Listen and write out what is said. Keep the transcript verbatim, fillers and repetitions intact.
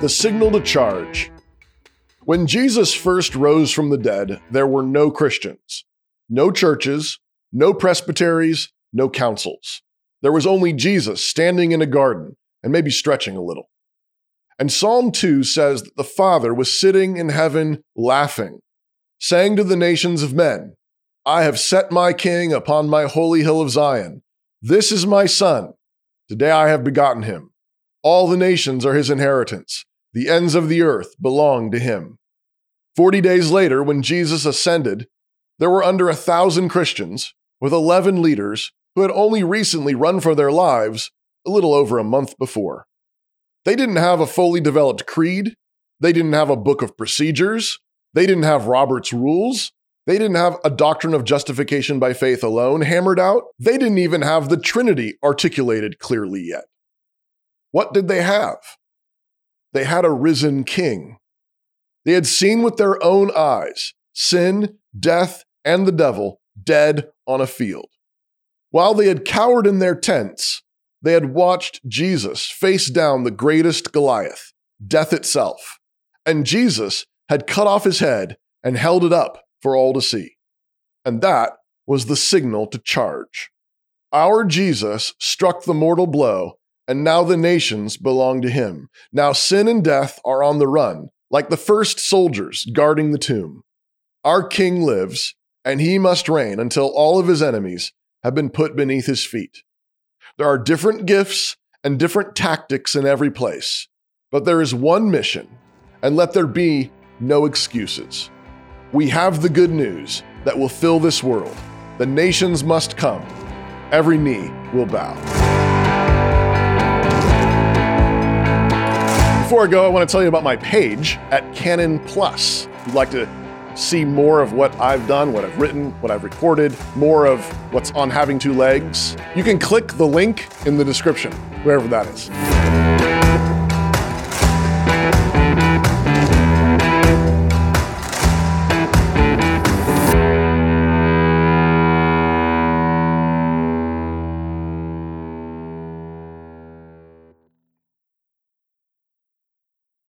the signal to charge. When Jesus first rose from the dead, there were no Christians, no churches, no presbyteries, no councils. There was only Jesus standing in a garden and maybe stretching a little. And Psalm two says that the Father was sitting in heaven laughing, saying to the nations of men, I have set my king upon my holy hill of Zion. This is my son. Today I have begotten him. All the nations are his inheritance. The ends of the earth belong to him. Forty days later, when Jesus ascended, there were under a thousand Christians with eleven leaders who had only recently run for their lives a little over a month before. They didn't have a fully developed creed. They didn't have a book of procedures. They didn't have Robert's rules. They didn't have a doctrine of justification by faith alone hammered out. They didn't even have the Trinity articulated clearly yet. What did they have? They had a risen king. They had seen with their own eyes sin, death, and the devil dead on a field. While they had cowered in their tents, they had watched Jesus face down the greatest Goliath, death itself, and Jesus had cut off his head and held it up for all to see. And that was the signal to charge. Our Jesus struck the mortal blow, and now the nations belong to him. Now sin and death are on the run, like the first soldiers guarding the tomb. Our King lives, and he must reign until all of his enemies have been put beneath his feet. There are different gifts and different tactics in every place, but there is one mission, and let there be no excuses. We have the good news that will fill this world. The nations must come. Every knee will bow. Before I go, I want to tell you about my page at Canon Plus. If you'd like to see more of what I've done, what I've written, what I've recorded, more of what's on Having Two Legs, you can click the link in the description, wherever that is.